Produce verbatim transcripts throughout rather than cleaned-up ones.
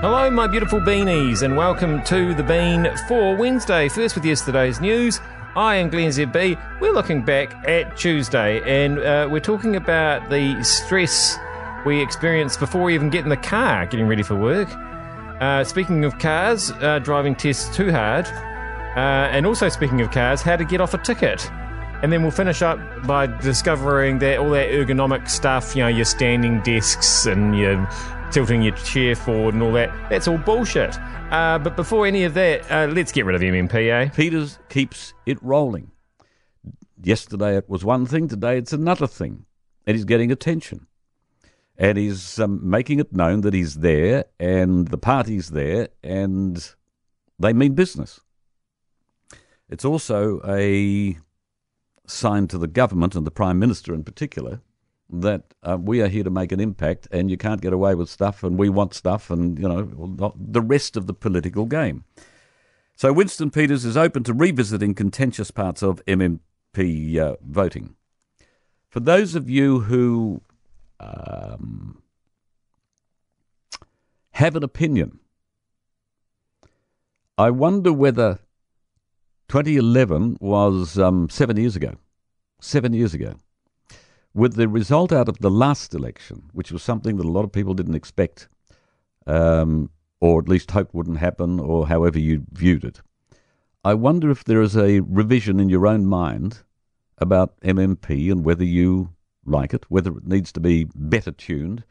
Hello, my beautiful beanies, and welcome to The Bean for Wednesday. First with yesterday's news, I am Glenn Z B. We're looking back at Tuesday, and uh, we're talking about the stress we experienced before even getting the car, getting ready for work. Uh, speaking of cars, uh, driving tests too hard, uh, and also speaking of cars, how to get off a ticket. And then we'll finish up by discovering that all that ergonomic stuff, you know, your standing desks and your tilting your chair forward and all that, that's all bullshit. Uh, but before any of that, uh, let's get rid of M M P, eh? Peters keeps it rolling. Yesterday it was one thing, today it's another thing. And he's getting attention. And he's um, making it known that he's there and the party's there and they mean business. It's also a sign to the government and the Prime Minister in particular that uh, we are here to make an impact and you can't get away with stuff and we want stuff and, you know, the rest of the political game. So Winston Peters is open to revisiting contentious parts of M M P uh, voting. For those of you who um, have an opinion, I wonder whether twenty eleven was um, seven years ago, seven years ago. With the result out of the last election, which was something that a lot of people didn't expect, um, or at least hoped wouldn't happen, or however you viewed it, I wonder if there is a revision in your own mind about M M P and whether you like it, whether it needs to be better tuned,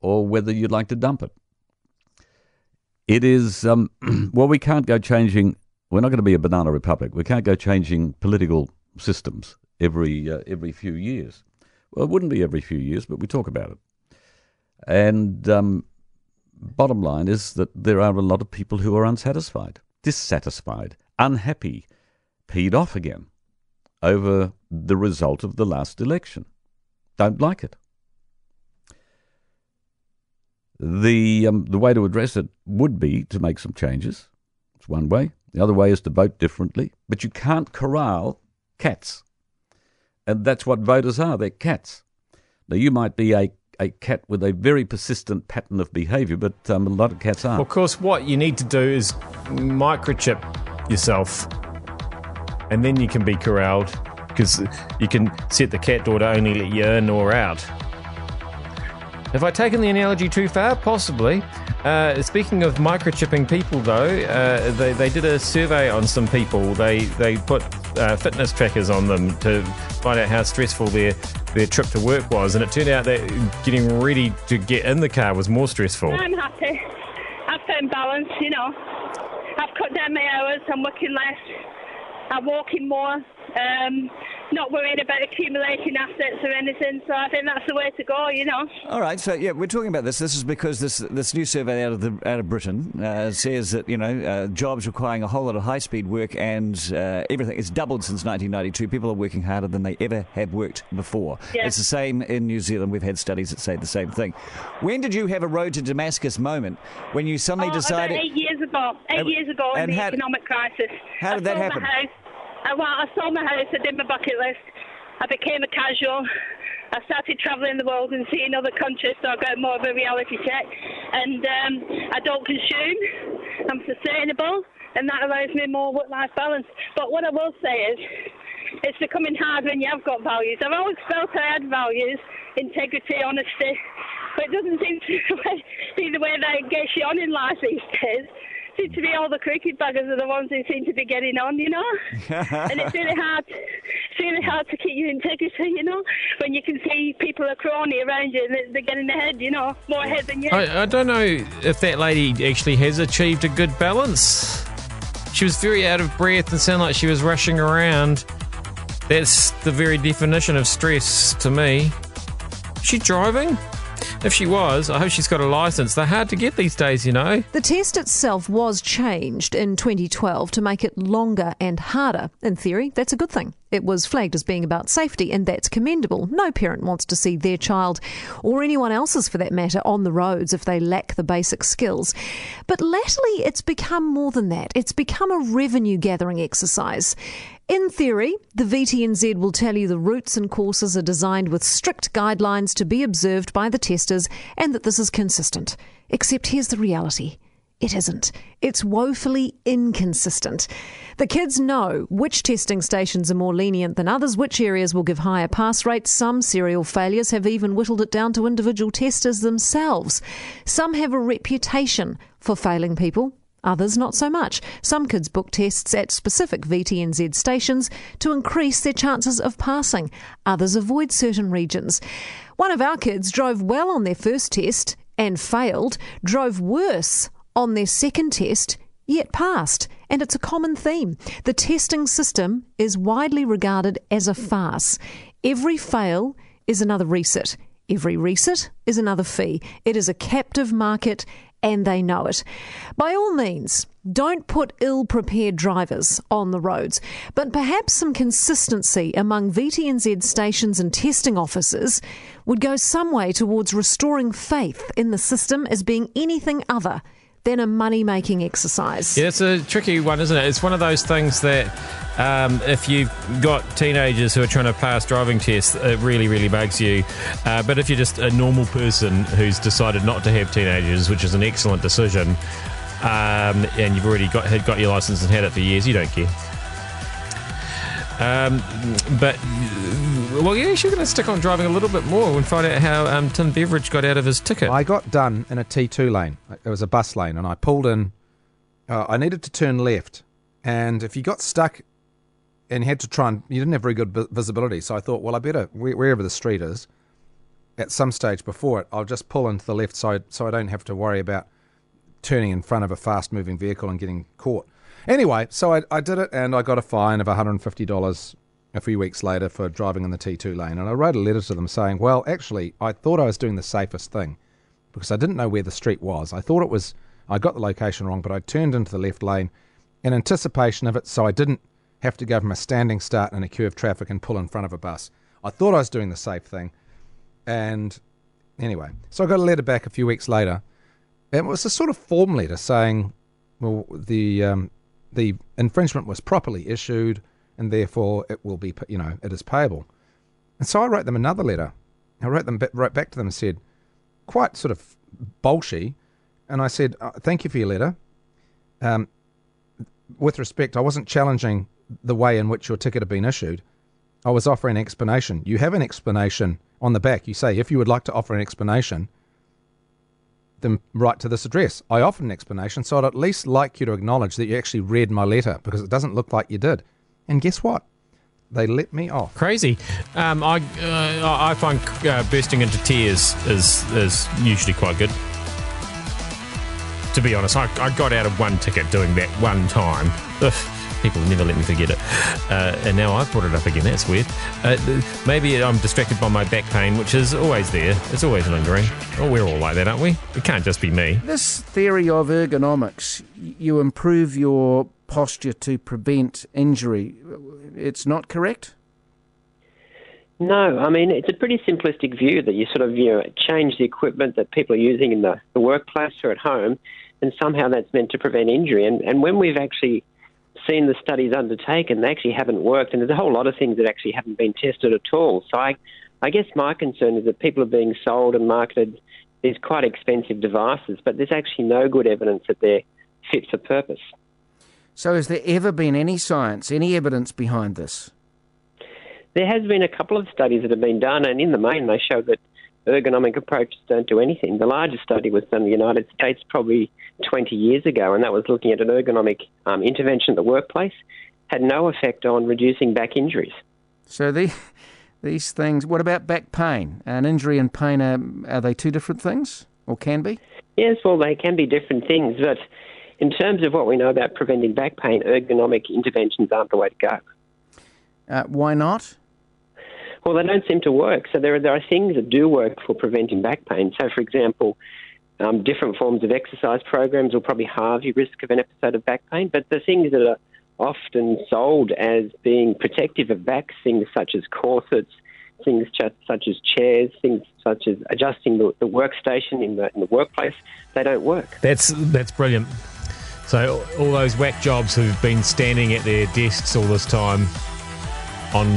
or whether you'd like to dump it. It is, um, well, we can't go changing, we're not going to be a banana republic, we can't go changing political systems every uh, every few years. Well, it wouldn't be every few years, but we talk about it. And um, bottom line is that there are a lot of people who are unsatisfied, dissatisfied, unhappy, peed off again over the result of the last election. Don't like it. The, um, the way to address it would be to make some changes. It's one way. The other way is to vote differently. But you can't corral cats. And that's what voters are, they're cats. Now, you might be a, a cat with a very persistent pattern of behaviour, but um, a lot of cats aren't. Well, of course, what you need to do is microchip yourself, and then you can be corralled, because you can set the cat door to only let you in or out. Have I taken the analogy too far? Possibly. Uh, speaking of microchipping people, though, uh, they, they did a survey on some people. They, they put... Uh, fitness trackers on them to find out how stressful their their trip to work was, and it turned out that getting ready to get in the car was more stressful. I'm happy. I've found balance, you know. I've cut down my hours. I'm working less. I'm walking more. Um, not worrying about accumulating assets or anything. So I think that's the way to go, you know. All right. So yeah, we're talking about this. This is because this this new survey out of the out of Britain uh, says that you know uh, jobs requiring a whole lot of high speed work and uh, everything. It's doubled since nineteen ninety-two. People are working harder than they ever have worked before. Yeah. It's the same in New Zealand. We've had studies that say the same thing. When did you have a road to Damascus moment when you suddenly oh, decided? About eight years ago. Eight uh, years ago in the had, economic crisis. How did I that happen? I, well, I sold my house, I did my bucket list, I became a casual, I started travelling the world and seeing other countries, so I got more of a reality check, and um, I don't consume, I'm sustainable, and that allows me more work-life balance. But what I will say is, it's becoming hard when you have got values. I've always felt I had values, integrity, honesty, but it doesn't seem to be the way that gets you on in life these days. Seem to be all the cricket buggers are the ones who seem to be getting on, you know. And it's really hard, it's really hard to keep your integrity, you know, when you can see people are crony around you and they're getting ahead, you know, more ahead than you. I, I don't know if that lady actually has achieved a good balance. She was very out of breath and sounded like she was rushing around. That's the very definition of stress to me. Is she driving? If she was, I hope she's got a licence. They're hard to get these days, you know. The test itself was changed in twenty twelve to make it longer and harder. In theory, that's a good thing. It was flagged as being about safety, and that's commendable. No parent wants to see their child, or anyone else's for that matter, on the roads if they lack the basic skills. But latterly, it's become more than that. It's become a revenue-gathering exercise. In theory, the V T N Z will tell you the routes and courses are designed with strict guidelines to be observed by the testers and that this is consistent. Except here's the reality. It isn't. It's woefully inconsistent. The kids know which testing stations are more lenient than others, which areas will give higher pass rates. Some serial failures have even whittled it down to individual testers themselves. Some have a reputation for failing people, others not so much. Some kids book tests at specific V T N Z stations to increase their chances of passing. Others avoid certain regions. One of our kids drove well on their first test and failed, drove worse on their second test, yet passed. And it's a common theme. The testing system is widely regarded as a farce. Every fail is another reset. Every reset is another fee. It is a captive market, and they know it. By all means, don't put ill-prepared drivers on the roads, but perhaps some consistency among V T N Z stations and testing officers would go some way towards restoring faith in the system as being anything other than a money-making exercise. Yeah, it's a tricky one, isn't it? It's one of those things that um, if you've got teenagers who are trying to pass driving tests, it really, really bugs you. Uh, but if you're just a normal person who's decided not to have teenagers, which is an excellent decision, um, and you've already got, had got your licence and had it for years, you don't care. Um, but, well, yeah, you're going to stick on driving a little bit more and find out how um, Tim Beveridge got out of his ticket. I got done in a T two lane. It was a bus lane, and I pulled in. Uh, I needed to turn left, and if you got stuck and had to try and... You didn't have very good visibility, so I thought, well, I better, wherever the street is, at some stage before it, I'll just pull into the left side so I don't have to worry about turning in front of a fast-moving vehicle and getting caught. Anyway, so I, I did it, and I got a fine of one hundred fifty dollars a few weeks later for driving in the T two lane. And I wrote a letter to them saying, well, actually, I thought I was doing the safest thing because I didn't know where the street was. I thought it was, I got the location wrong, but I turned into the left lane in anticipation of it, so I didn't have to go from a standing start in a queue of traffic and pull in front of a bus. I thought I was doing the safe thing. And anyway, so I got a letter back a few weeks later, and it was a sort of form letter saying, well, the... Um, The infringement was properly issued, and therefore it will be, you know, it is payable. And so I wrote them another letter. I wrote them, wrote back to them and said, quite sort of bolshy, and I said, thank you for your letter. Um, with respect, I wasn't challenging the way in which your ticket had been issued. I was offering an explanation. You have an explanation on the back. You say, if you would like to offer an explanation, them right to this address. I offered an explanation, so I'd at least like you to acknowledge that you actually read my letter, because it doesn't look like you did. And guess what? They let me off. Crazy. Um, I uh, I find uh, bursting into tears is is usually quite good. To be honest, I, I got out of one ticket doing that one time. Ugh. People never let me forget it. Uh, and now I've brought it up again. That's weird. Uh, maybe I'm distracted by my back pain, which is always there. It's always lingering. Oh, we're all like that, aren't we? It can't just be me. This theory of ergonomics, you improve your posture to prevent injury. It's not correct? No. I mean, it's a pretty simplistic view that you sort of, you know, change the equipment that people are using in the, the workplace or at home, and somehow that's meant to prevent injury. And, and when we've actually... seen the studies undertaken, they actually haven't worked, and there's a whole lot of things that actually haven't been tested at all. So I, I guess my concern is that people are being sold and marketed these quite expensive devices, but there's actually no good evidence that they're fit for purpose. So has there ever been any science, any evidence behind this? There has been a couple of studies that have been done, and in the main they show that ergonomic approaches don't do anything. The largest study was done in the United States probably twenty years ago, and that was looking at an ergonomic um, intervention at the workplace. Had no effect on reducing back injuries. So the, these things, what about back pain? An injury and pain, are, are they two different things, or can be? Yes, well, they can be different things, but in terms of what we know about preventing back pain, ergonomic interventions aren't the way to go. Uh, why not? Well, they don't seem to work. So there are, there are things that do work for preventing back pain. So, for example, um, different forms of exercise programs will probably halve your risk of an episode of back pain. But the things that are often sold as being protective of backs, things such as corsets, things ch- such as chairs, things such as adjusting the, the workstation in the, in the workplace, they don't work. That's that's brilliant. So all those whack jobs who've been standing at their desks all this time on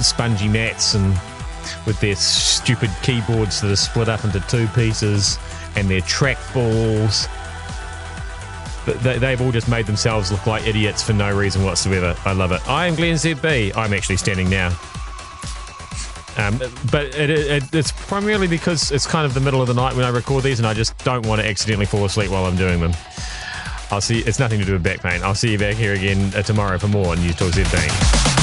spongy mats and with their stupid keyboards that are split up into two pieces and their trackballs they, they've all just made themselves look like idiots for no reason whatsoever. I love it. I am Glenn Z B. I'm actually standing now. Um, but it, it, it's primarily because it's kind of the middle of the night when I record these, and I just don't want to accidentally fall asleep while I'm doing them. I'll see. It's nothing to do with back pain. I'll see you back here again uh, tomorrow for more Newstalk Z B.